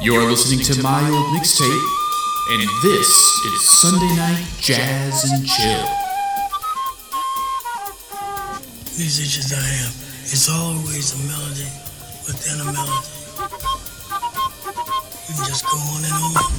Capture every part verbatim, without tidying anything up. You're listening to My Old Mixtape, and this is Sunday Night Jazz and Chill. Musicians I am, it's always a melody within a melody. You can just go on and on.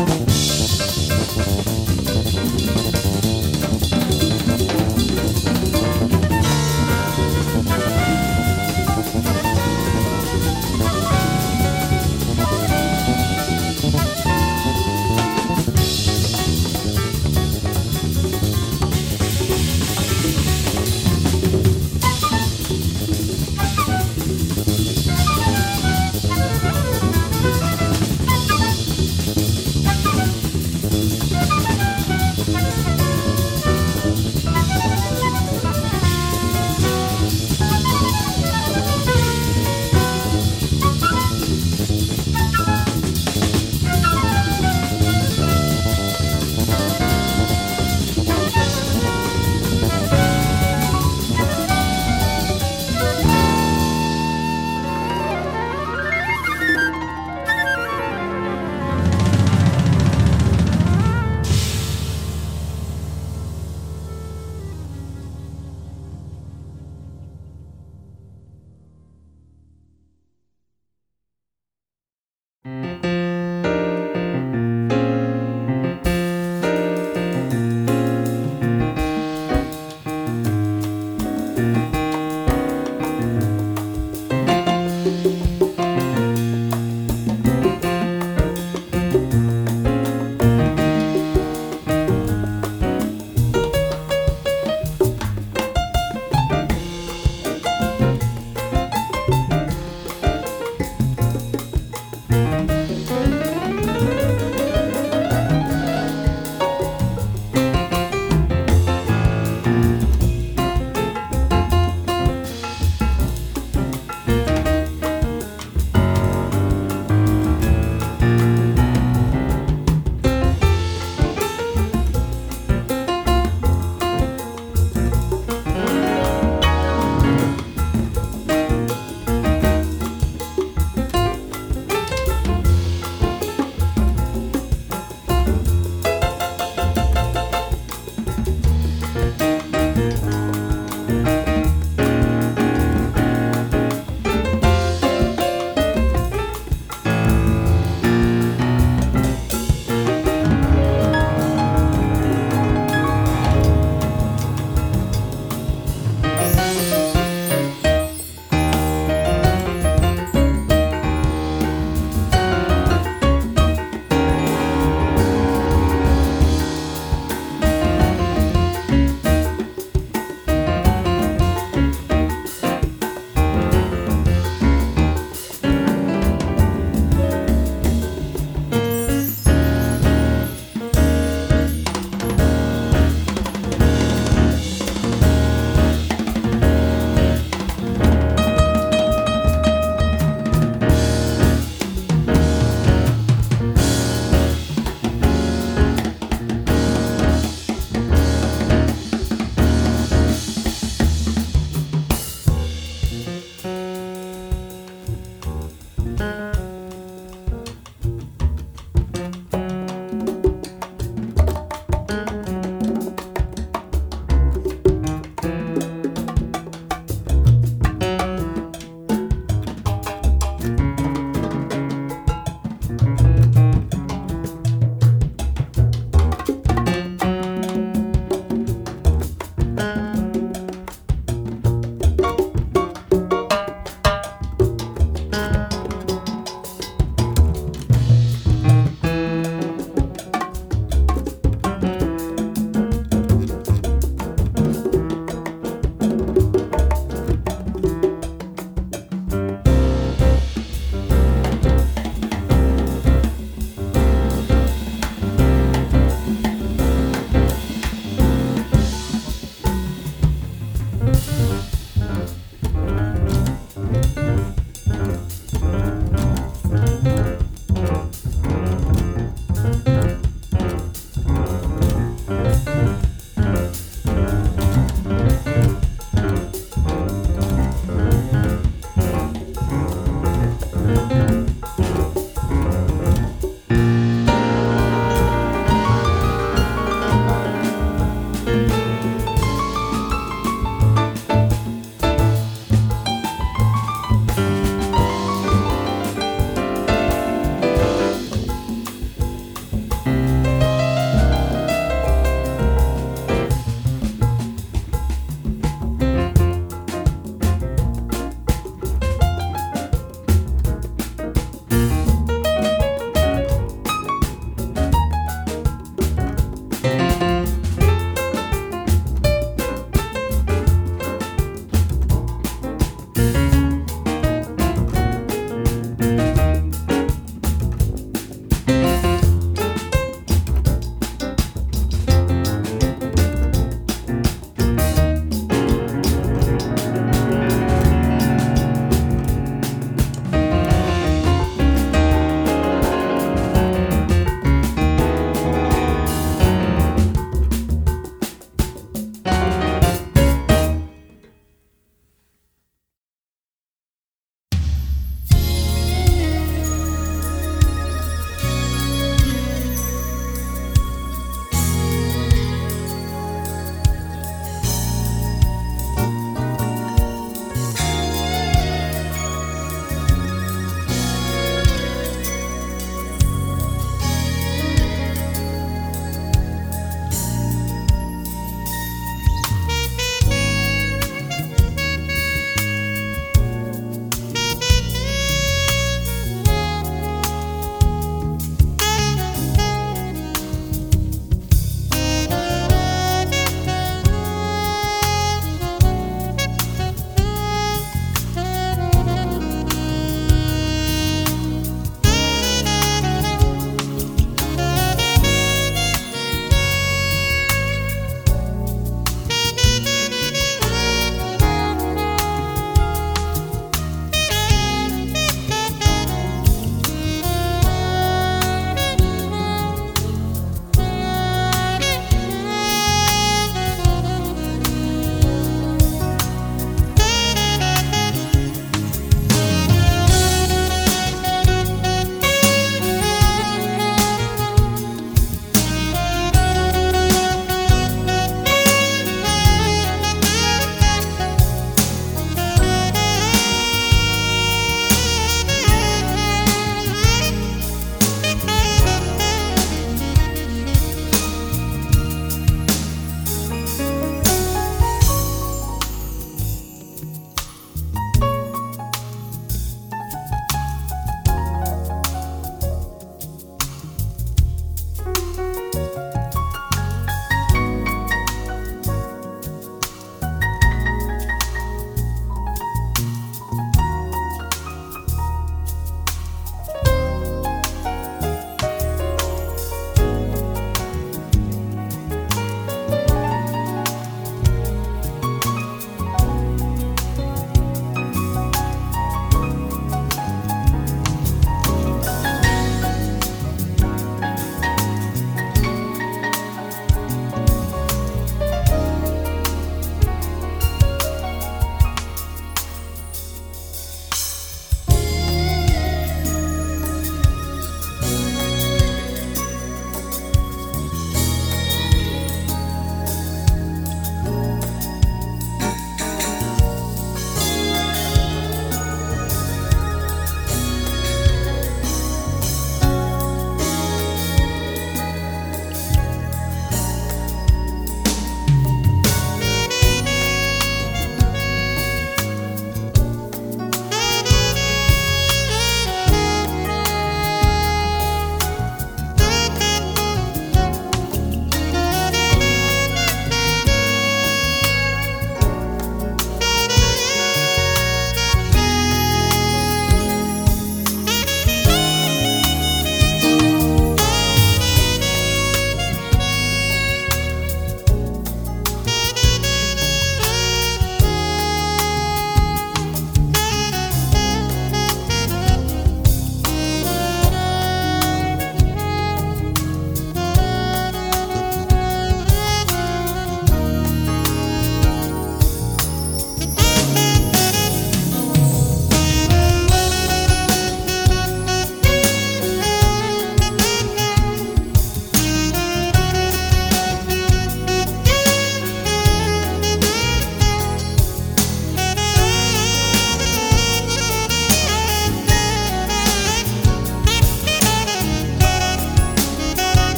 Thank you.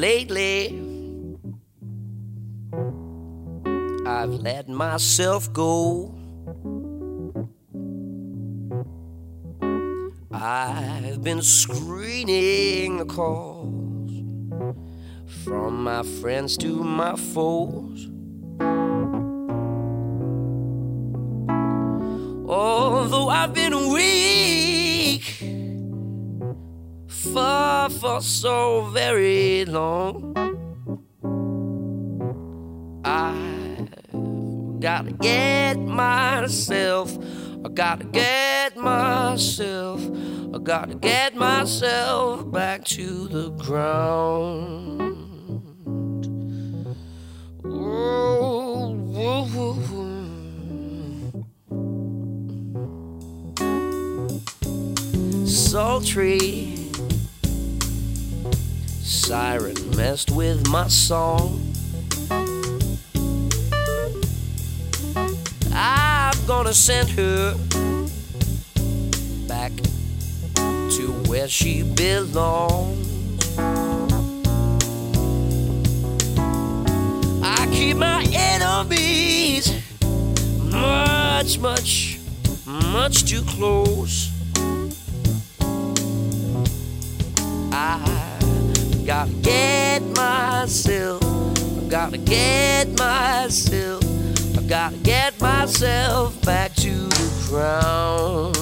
Lately, I've let myself go. I've been screening the calls from my friends to my foes. Although I've been weak for, for so very long, I've gotta get myself, I gotta get myself, I gotta get myself back to the ground. Oh, whoa, whoa, whoa. Sultry siren messed with my song. I'm gonna send her back to where she belongs. I keep my enemies much, much, much too close. I gotta get myself, I gotta get myself, I gotta get myself back to the ground.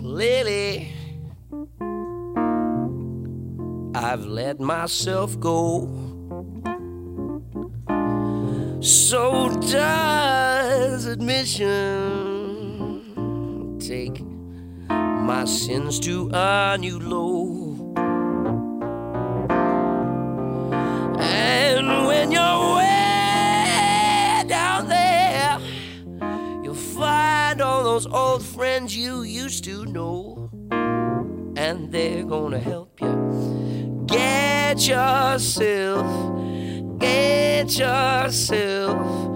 Clearly, I've let myself go. So does admission. Take my sins to a new low. And when you're way down there, you'll find all those old friends you used to know, and they're gonna help you get yourself, get yourself,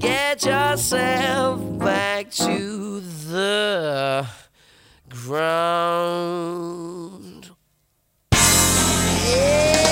get yourself back to the ground. Yeah.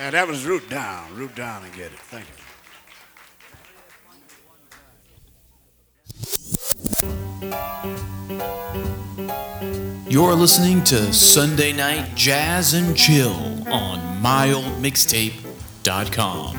And that was Root Down. Root Down and Get It. Thank you. You're listening to Sunday Night Jazz and Chill on my old mixtape dot com.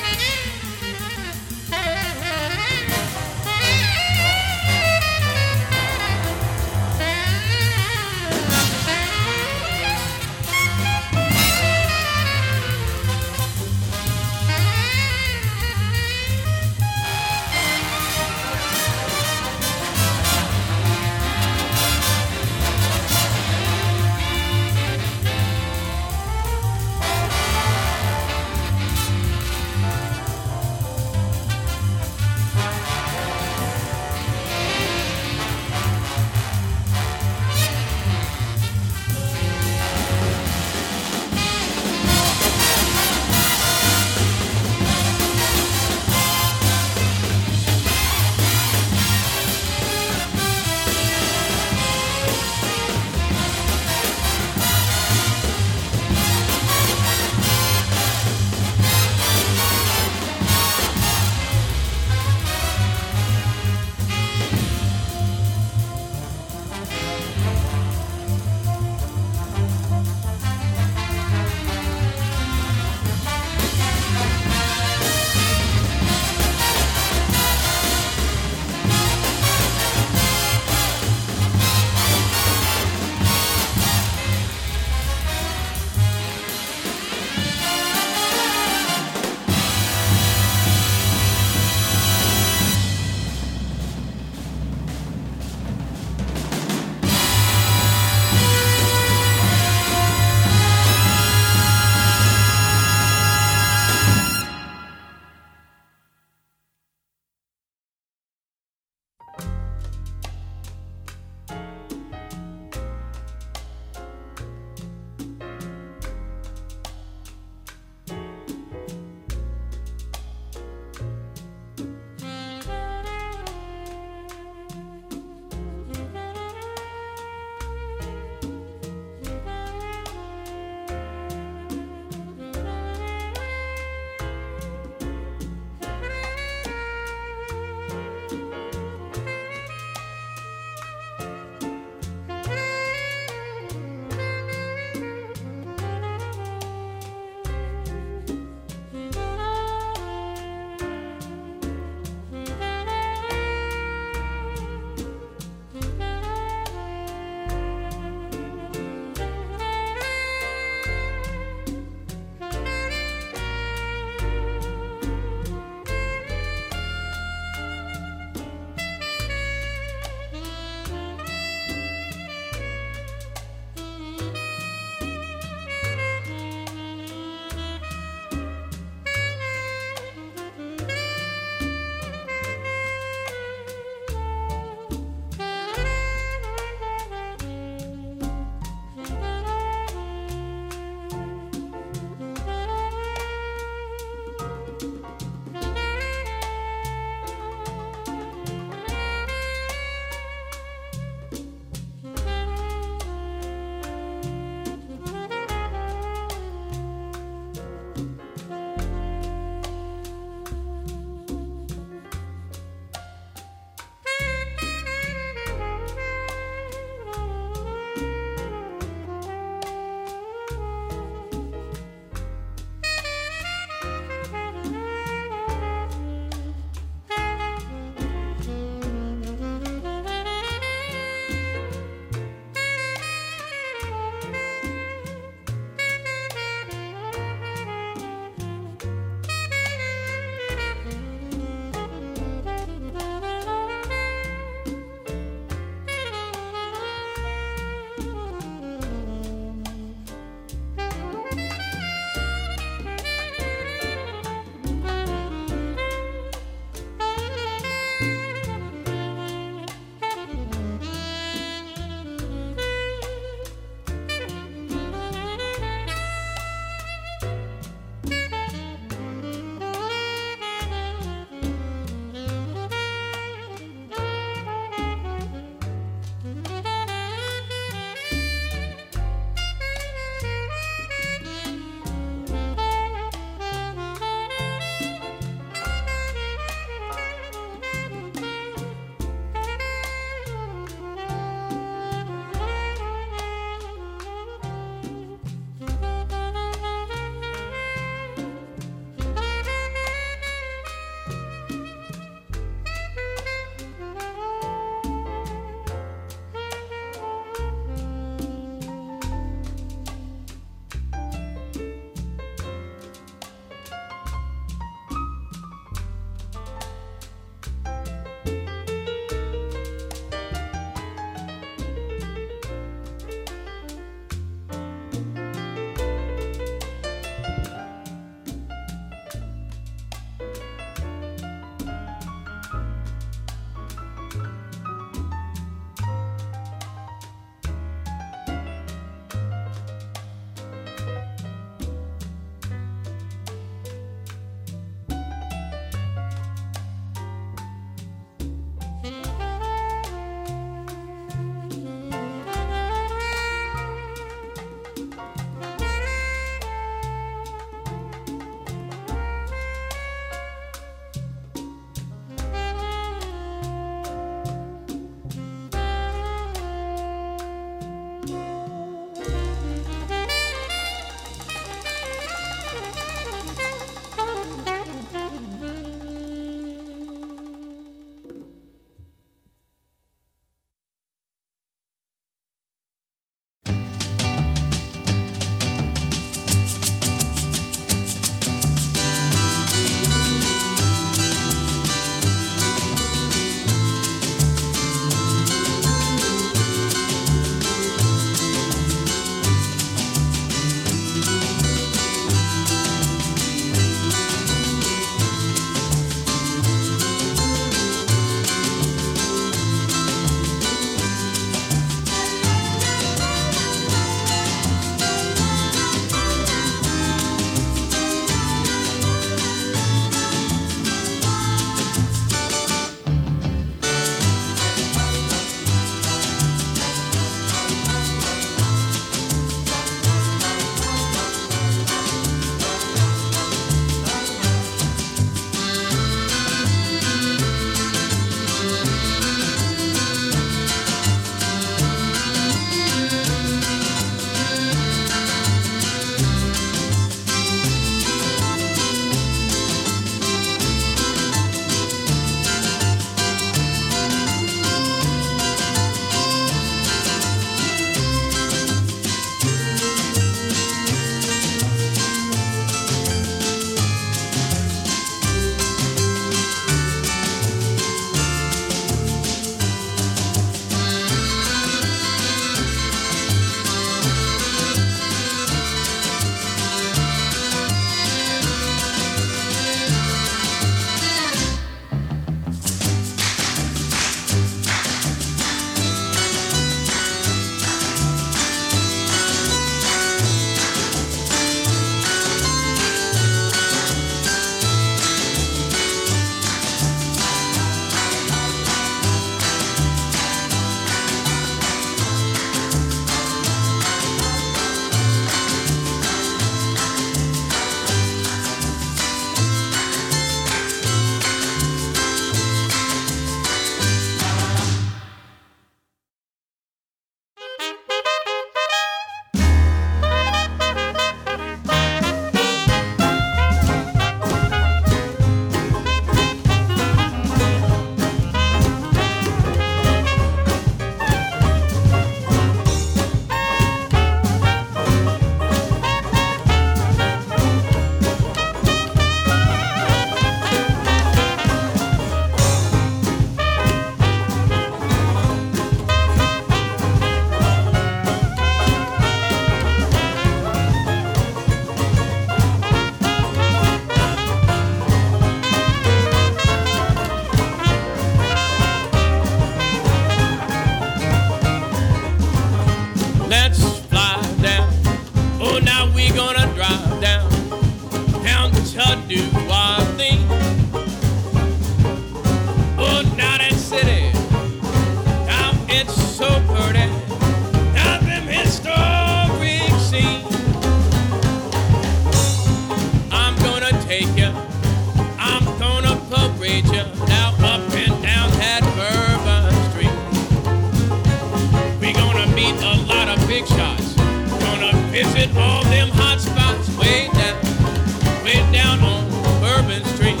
fixing all them hot spots way down, way down on Bourbon Street.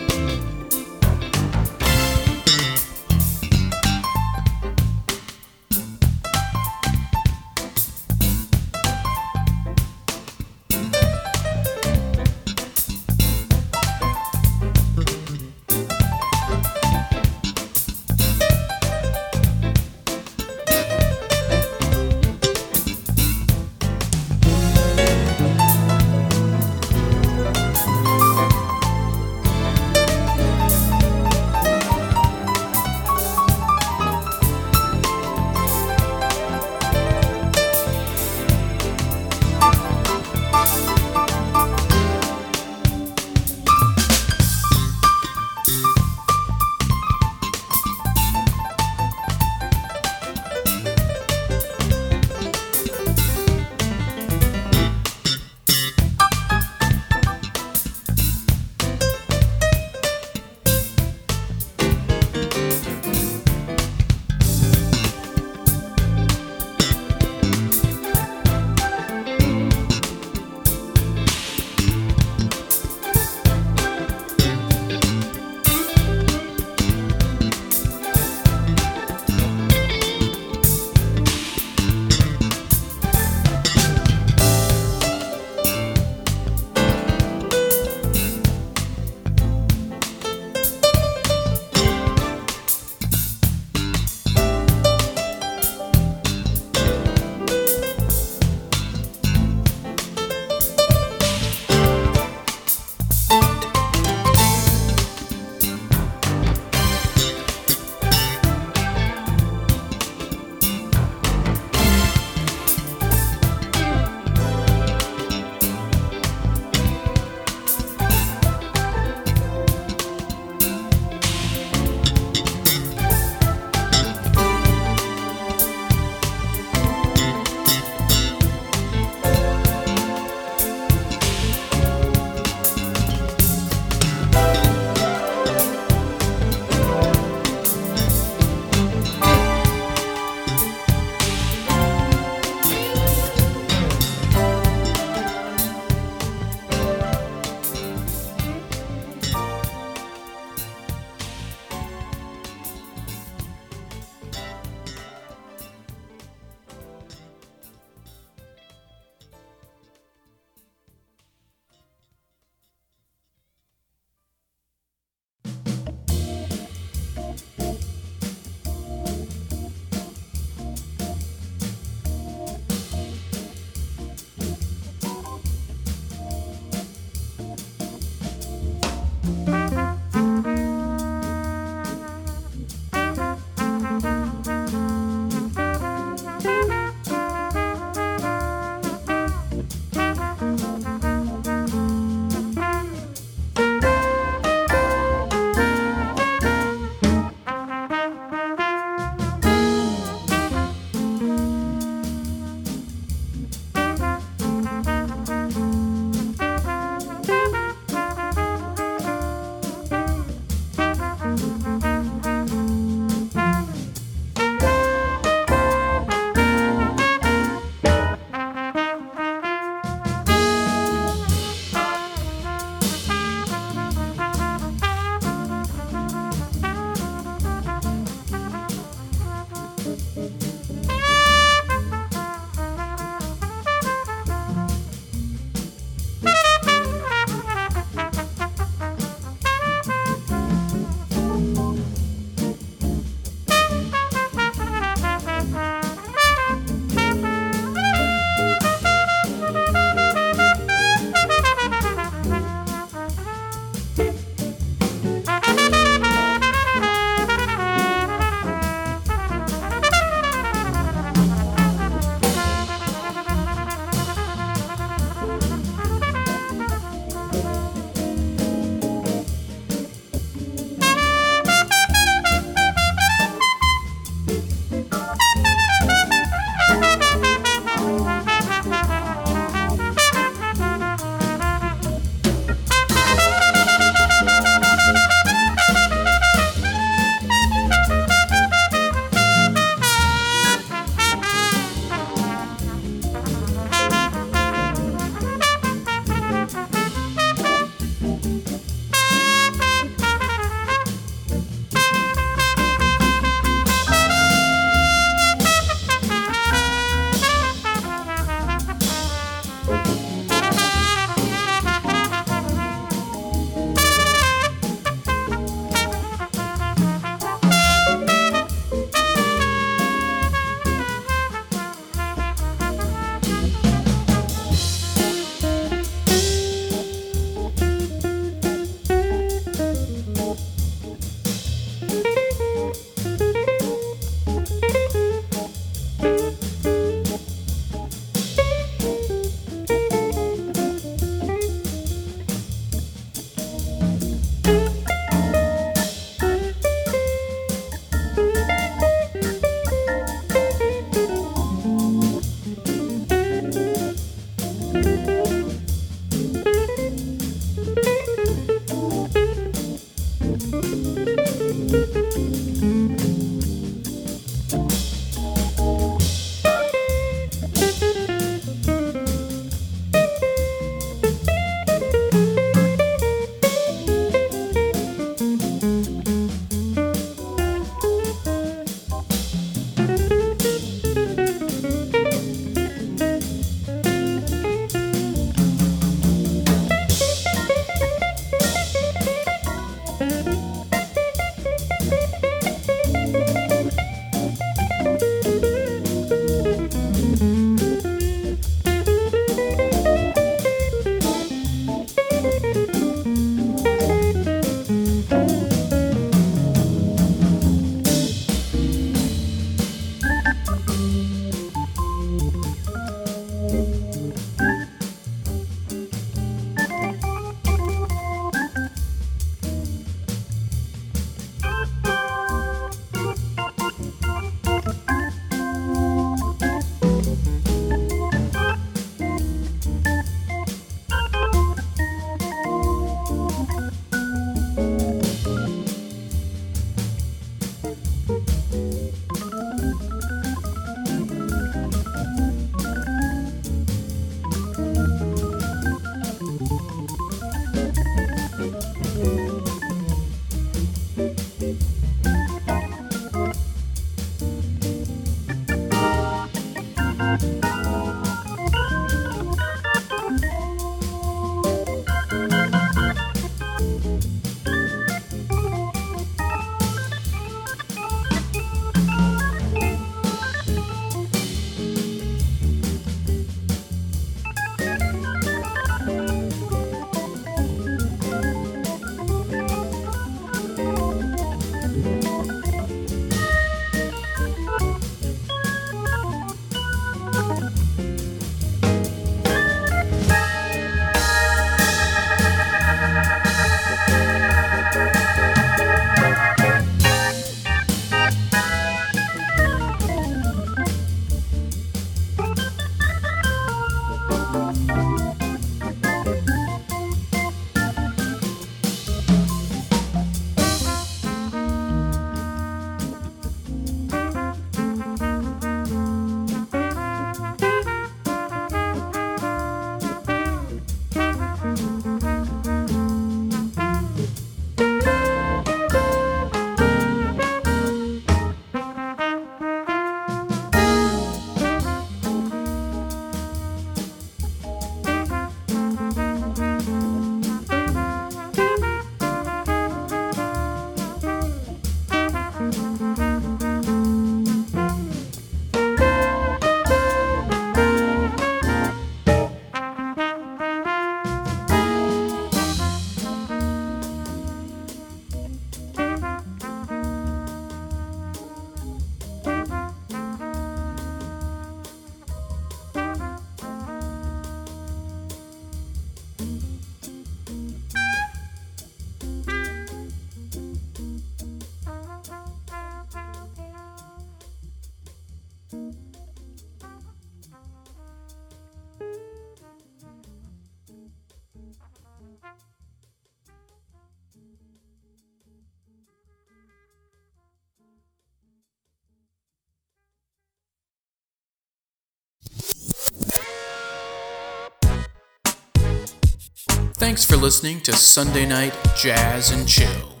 Thanks for listening to Sunday Night Jazz and Chill.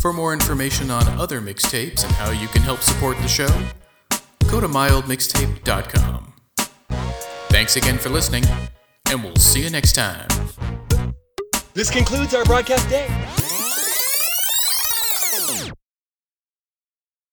For more information on other mixtapes and how you can help support the show, go to my old mixtape dot com. Thanks again for listening, and we'll see you next time. This concludes our broadcast day.